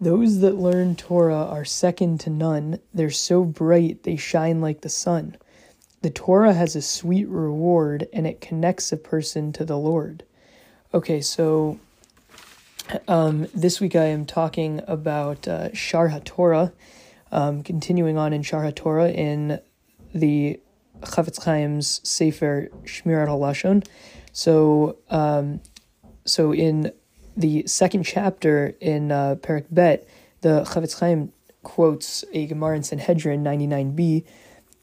Those that learn Torah are second to none. They're so bright they shine like the sun. The Torah has a sweet reward, and it connects a person to the Lord. Okay, so this week I am talking about Shaar HaTorah, continuing on in Shaar HaTorah in the Chafetz Chaim's Sefer Shemirat HaLashon. So in the second chapter in Perek Bet, the Chafetz Chaim quotes a Gemara in Sanhedrin 99b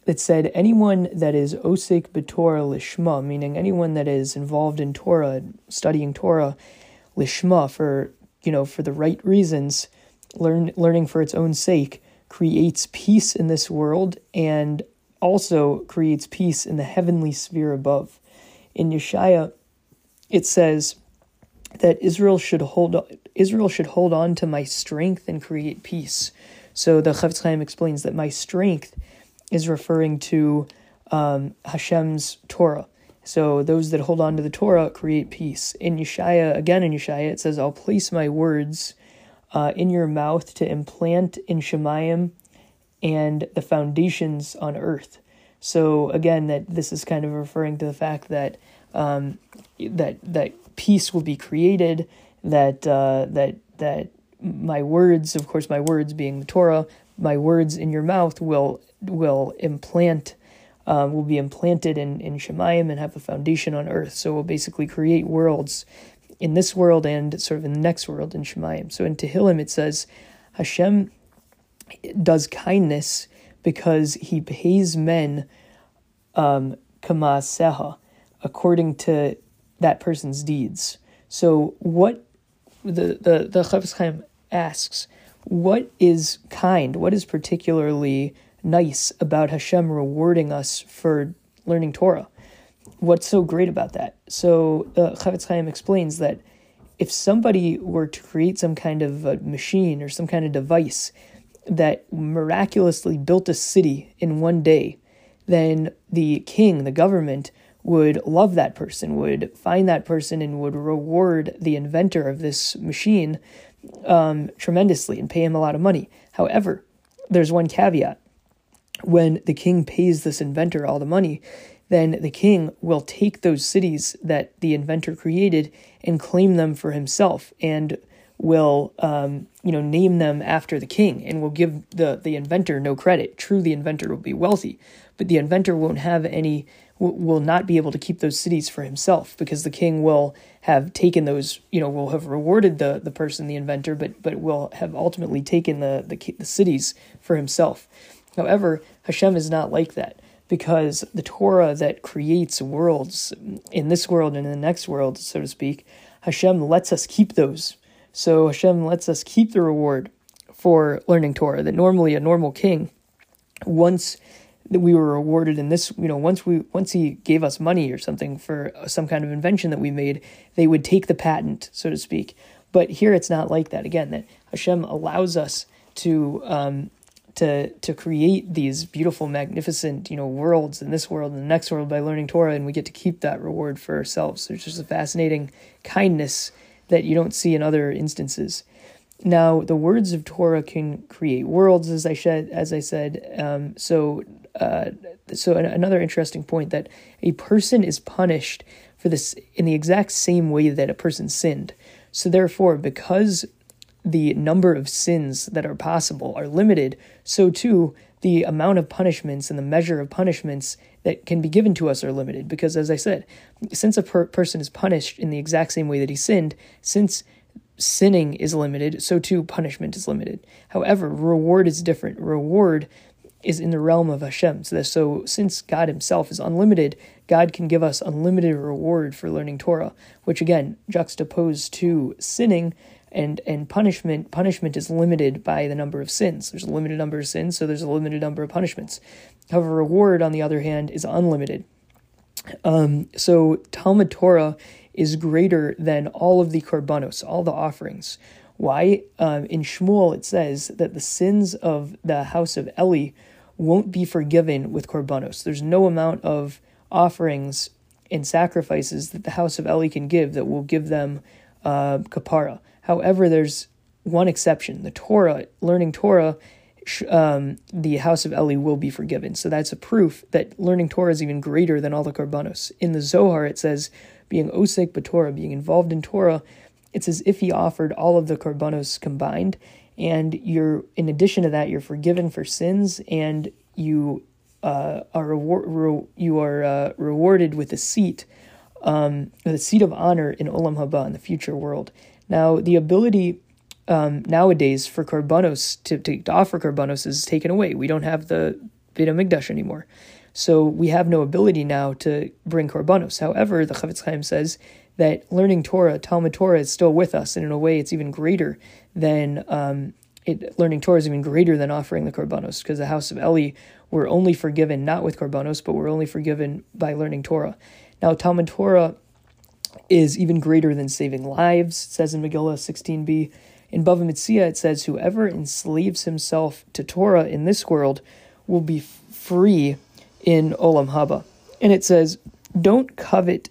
that said, anyone that is osik b'Torah lishma, meaning anyone that is involved in Torah, studying Torah lishma for the right reasons, learning for its own sake, creates peace in this world and also creates peace in the heavenly sphere above. In Yeshaya, it says that Israel should hold on to my strength and create peace. So the Chafetz Chaim explains that my strength is referring to Hashem's Torah. So those that hold on to the Torah create peace. Again in Yeshaya, it says, I'll place my words in your mouth to implant in Shemayim and the foundations on earth. So again, that this is kind of referring to the fact that that peace will be created, that my words, of course, my words being the Torah, my words in your mouth will be implanted in Shemayim and have a foundation on earth. So we'll basically create worlds in this world and sort of in the next world in Shemayim. So in Tehillim it says, Hashem does kindness because he pays men kamaseha, according to that person's deeds. So what the Chafetz Chaim asks, what is kind? What is particularly nice about Hashem rewarding us for learning Torah? What's so great about that? So Chafetz Chaim explains that if somebody were to create some kind of a machine or some kind of device that miraculously built a city in one day, then the king, the government, would love that person, would find that person, and would reward the inventor of this machine tremendously and pay him a lot of money. However, there's one caveat. When the king pays this inventor all the money, then the king will take those cities that the inventor created and claim them for himself, and will name them after the king, and will give the inventor no credit. True, the inventor will be wealthy, but the inventor won't have any, will not be able to keep those cities for himself, because the king will have taken those, will have rewarded the person, the inventor, but will have ultimately taken the cities for himself. However, Hashem is not like that, because the Torah that creates worlds in this world and in the next world, so to speak, Hashem lets us keep those. So Hashem lets us keep the reward for learning Torah, that normally a normal king, once we were rewarded in this, once he gave us money or something for some kind of invention that we made, they would take the patent, so to speak. But here it's not like that. Again, that Hashem allows us to create these beautiful, magnificent, worlds in this world and the next world by learning Torah, and we get to keep that reward for ourselves. There's just a fascinating kindness that you don't see in other instances. Now, the words of Torah can create worlds, as I said. So another interesting point, that a person is punished for this in the exact same way that a person sinned. So therefore, because the number of sins that are possible are limited, so too the amount of punishments and the measure of punishments that can be given to us are limited. Because, as I said, since a person is punished in the exact same way that he sinned, since sinning is limited, so too punishment is limited. However, reward is different. Reward is in the realm of Hashem. So since God himself is unlimited, God can give us unlimited reward for learning Torah, which, again, juxtaposed to sinning, and punishment is limited by the number of sins. There's a limited number of sins, so there's a limited number of punishments. However, reward, on the other hand, is unlimited. So Talmud Torah is greater than all of the korbanos, all the offerings. Why? In Shmuel it says that the sins of the house of Eli won't be forgiven with korbanos. There's no amount of offerings and sacrifices that the house of Eli can give that will give them kapara. However, there's one exception. The Torah, learning Torah, the house of Eli will be forgiven. So that's a proof that learning Torah is even greater than all the korbanos. In the Zohar, it says, being osik b'Torah, being involved in Torah, it's as if he offered all of the korbanos combined, and you're, in addition to that, you're forgiven for sins, and you are rewarded with a seat of honor in Olam Haba, in the future world. Now, the ability nowadays for korbanos to offer korbanos is taken away. We don't have the Beit HaMikdash anymore, so we have no ability now to bring korbanos. However, the Chafetz Chaim says that learning Torah, Talmud Torah, is still with us, and in a way, it's even greater than learning Torah is even greater than offering the korbanos, because the house of Eli were only forgiven not with korbanos, but we're only forgiven by learning Torah. Now, Talmud Torah is even greater than saving lives. It says in Megillah 16b. In Bava Metzia, it says, whoever enslaves himself to Torah in this world will be free in Olam Haba. And it says, don't covet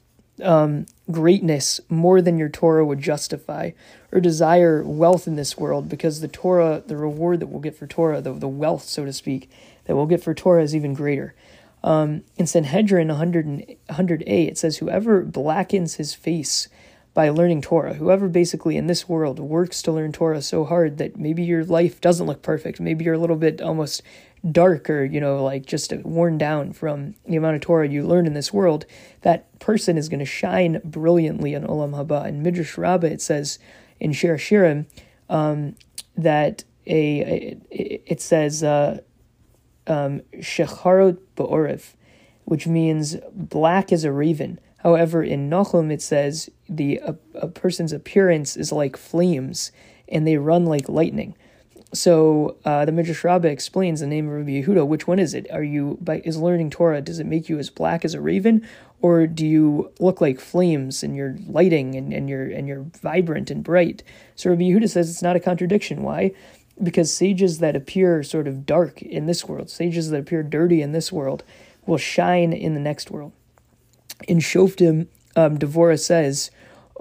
greatness more than your Torah would justify, or desire wealth in this world, because the Torah, the reward that we'll get for Torah, the wealth, so to speak, that we'll get for Torah is even greater. In Sanhedrin 100a, it says, whoever blackens his face by learning Torah, whoever basically in this world works to learn Torah so hard that maybe your life doesn't look perfect, maybe you're a little bit almost dark, or, you know, like just worn down from the amount of Torah you learn in this world, that person is going to shine brilliantly in Olam Haba. In Midrash Rabbah, it says in Shir Hashirim that it says shecharot ba'orev, which means black as a raven. However, in Nachum, it says a person's appearance is like flames, and they run like lightning. So the Midrash Rabbah explains the name of Rabbi Yehuda. Which one is it? Is learning Torah, does it make you as black as a raven, or do you look like flames and you're lighting and you're vibrant and bright? So Rabbi Yehuda says it's not a contradiction. Why? Because sages that appear sort of dark in this world, sages that appear dirty in this world, will shine in the next world. In Shoftim, Devorah says,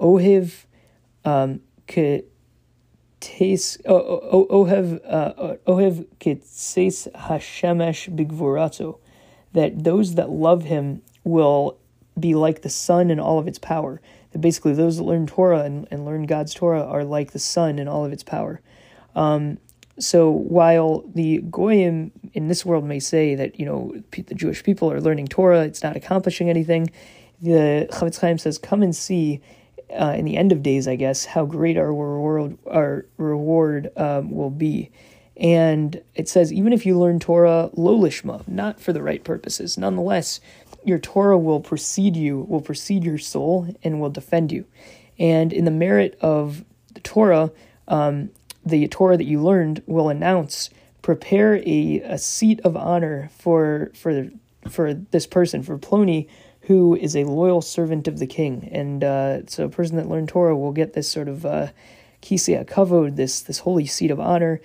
Ohev kitseis hashemesh bigvorato, that those that love him will be like the sun in all of its power. That basically those that learn Torah and learn God's Torah are like the sun in all of its power. So while the goyim in this world may say that, you know, the Jewish people are learning Torah, it's not accomplishing anything, the Chafetz Chaim says, come and see in the end of days, I guess, how great our reward will be. And it says, even if you learn Torah lo lishma, not for the right purposes, nonetheless, your Torah will precede your soul, and will defend you. And in the merit of the Torah, the Torah that you learned will announce, prepare a seat of honor for this person, for Ploni, who is a loyal servant of the king. And so a person that learned Torah will get this sort of kisei kavod, this holy seat of honor,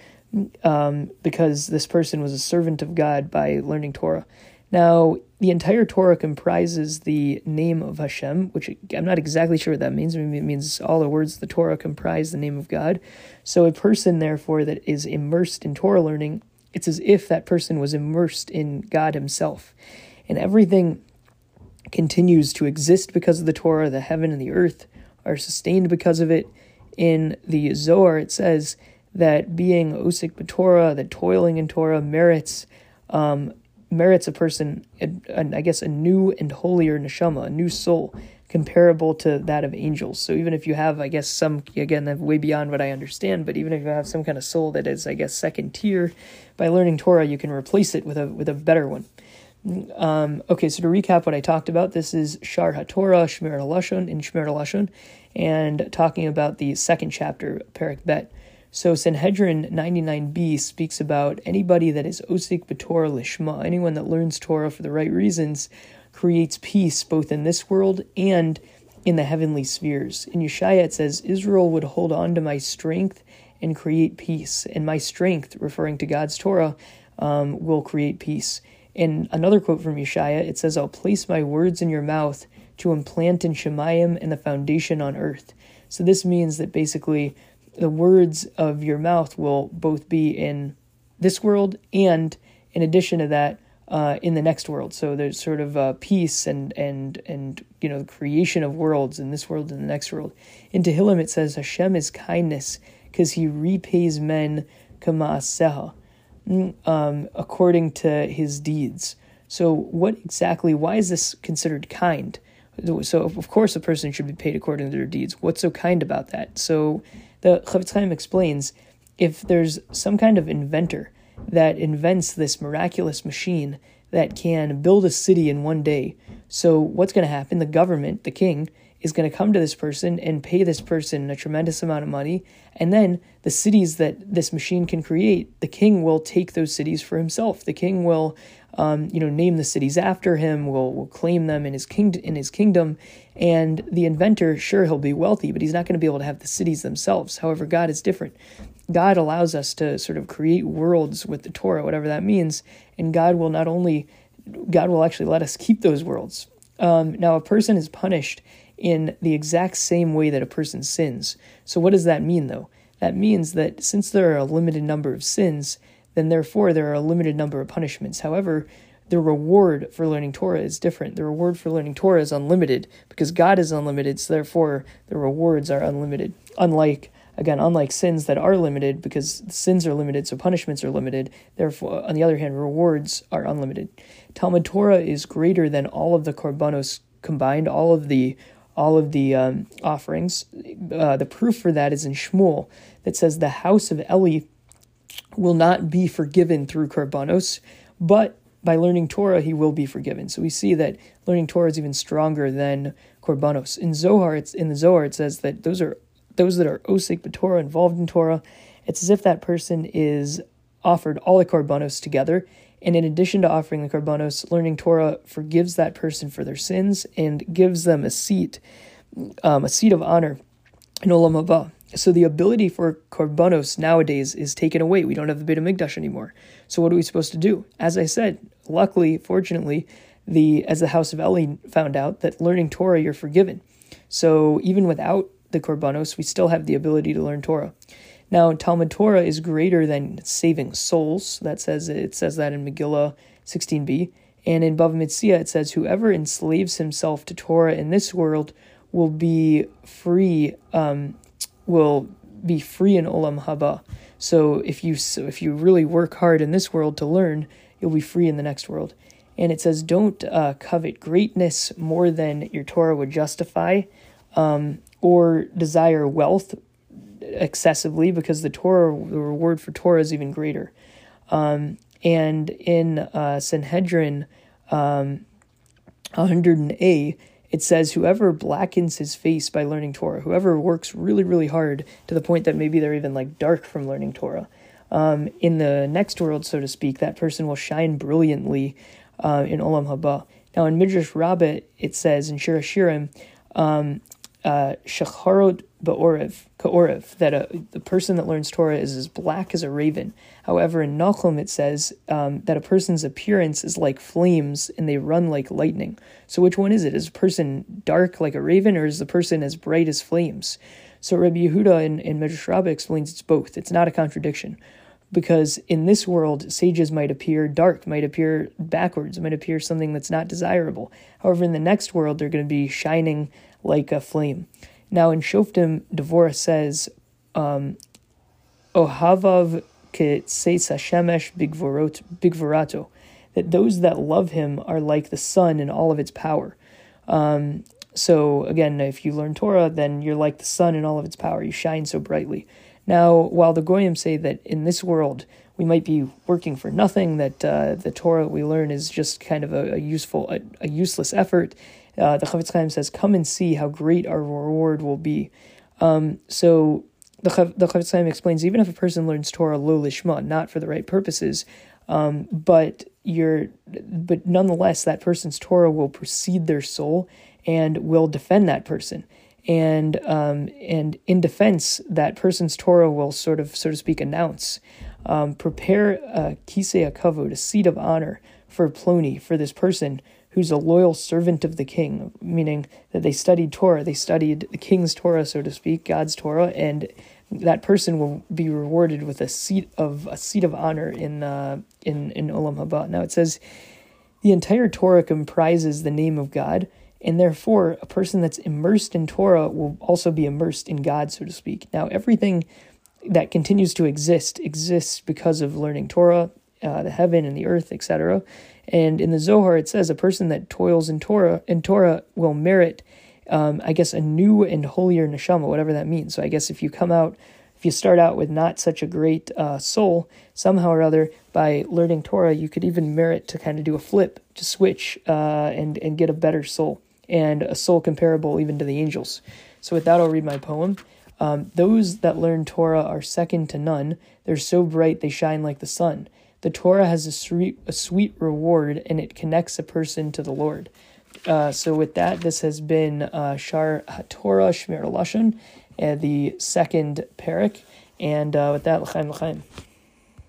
because this person was a servant of God by learning Torah. Now, the entire Torah comprises the name of Hashem, which I'm not exactly sure what that means. Maybe it means all the words of the Torah comprise the name of God. So a person, therefore, that is immersed in Torah learning, it's as if that person was immersed in God himself. And everything continues to exist because of the Torah. The heaven and the earth are sustained because of it. In the Zohar, it says that being osik b'Torah, that toiling in Torah, merits a person, I guess, a new and holier neshama, a new soul, comparable to that of angels. So even if you have, I guess, way beyond what I understand, but even if you have some kind of soul that is, I guess, second tier, by learning Torah, you can replace it with a better one. Okay, so to recap what I talked about, this is Shaar HaTorah, Shemirat HaLashon, and talking about the second chapter, Perek Bet. So Sanhedrin 99b speaks about anybody that is osik b'Torah lishma, anyone that learns Torah for the right reasons, creates peace both in this world and in the heavenly spheres. In Yeshaya, it says, Israel would hold on to my strength and create peace. And my strength, referring to God's Torah, will create peace. And another quote from Yeshaya, it says, I'll place my words in your mouth to implant in Shemayim and the foundation on earth. So this means that basically the words of your mouth will both be in this world and, in addition to that, in the next world. So there's sort of peace and the creation of worlds in this world and the next world. In Tehillim it says, Hashem is kindness because he repays men kama'aseha, according to his deeds. So what exactly, why is this considered kind? So of course a person should be paid according to their deeds. What's so kind about that? So the Chafetz Chaim explains, if there's some kind of inventor that invents this miraculous machine that can build a city in one day, so what's going to happen? The government, the king, is going to come to this person and pay this person a tremendous amount of money, and then the cities that this machine can create, the king will take those cities for himself. The king will name the cities after him, will claim them in his kingdom, and the inventor, sure, he'll be wealthy, but he's not going to be able to have the cities themselves. However, God is different. God allows us to sort of create worlds with the Torah, whatever that means, and God will actually let us keep those worlds. Now, a person is punished in the exact same way that a person sins. So what does that mean, though? That means that since there are a limited number of sins, then therefore there are a limited number of punishments. However, the reward for learning Torah is different. The reward for learning Torah is unlimited because God is unlimited, so therefore the rewards are unlimited. Unlike sins that are limited, because sins are limited, so punishments are limited. Therefore, on the other hand, rewards are unlimited. Talmud Torah is greater than all of the korbanos combined, all of the offerings. The proof for that is in Shmuel that says the house of Eli will not be forgiven through korbanos, but by learning Torah he will be forgiven. So we see that learning Torah is even stronger than korbanos. In the Zohar, it says that those that are osik b'Torah, involved in Torah, it's as if that person is offered all the korbanos together, and in addition to offering the korbanos, learning Torah forgives that person for their sins and gives them a seat of honor in Olam Haba. So the ability for korbanos nowadays is taken away. We don't have the Beit HaMikdash anymore. So what are we supposed to do? As I said, luckily, fortunately, as the house of Eli found out, that learning Torah, you're forgiven. So even without the korbanos, we still have the ability to learn Torah. Now, Talmud Torah is greater than saving souls. It says that in Megillah 16b. And in Bava Metzia, it says, whoever enslaves himself to Torah in this world will be free in Olam Haba. So if you really work hard in this world to learn, you'll be free in the next world. And it says, don't covet greatness more than your Torah would justify, or desire wealth excessively, because the reward for Torah is even greater. And in Sanhedrin 100a, it says, whoever blackens his face by learning Torah, whoever works really, really hard to the point that maybe they're even like dark from learning Torah, in the next world, so to speak, that person will shine brilliantly in Olam Haba. Now in Midrash Rabbah, it says in Shir Hashirim, shecharot ka'orev, that the person that learns Torah is as black as a raven. However, in Nachum it says that a person's appearance is like flames and they run like lightning. So which one is it? Is a person dark like a raven, or is the person as bright as flames? So Rabbi Yehuda in Midrash Rabbah explains it's both. It's not a contradiction, because in this world, sages might appear dark, might appear backwards, might appear something that's not desirable. However, in the next world, they're going to be shining like a flame. Now in Shoftim, Devorah says, Ohavav kisei shemesh bigvorato, that those that love him are like the sun in all of its power. So again, if you learn Torah, then you're like the sun in all of its power. You shine so brightly. Now, while the Goyim say that in this world we might be working for nothing, that the Torah we learn is just kind of a useless effort, the Chafetz Chaim says, come and see how great our reward will be. So the Chafetz Chaim explains, even if a person learns Torah lo lishma, not for the right purposes, but nonetheless, that person's Torah will precede their soul and will defend that person. And in defense, that person's Torah will sort of, so to speak, announce, prepare a kisei kavod, a seat of honor for Ploni, for this person who's a loyal servant of the king, meaning that they studied Torah, they studied the king's Torah, so to speak, God's Torah, and that person will be rewarded with a seat of honor in Olam Haba. Now it says, the entire Torah comprises the name of God, and therefore a person that's immersed in Torah will also be immersed in God, so to speak. Now everything that continues to exists because of learning Torah, the heaven and the earth, etc. And in the Zohar it says a person that toils in Torah will merit, a new and holier neshama, whatever that means. So I guess if you start out with not such a great soul, somehow or other, by learning Torah, you could even merit to kind of do a flip, to switch and get a better soul, and a soul comparable even to the angels. So with that, I'll read my poem. Those that learn Torah are second to none. They're so bright they shine like the sun. The Torah has a sweet reward, and it connects a person to the Lord. So with that, this has been Shaar HaTorah, Shemirat HaLashon, the second Perek. And with that, l'chaim, l'chaim.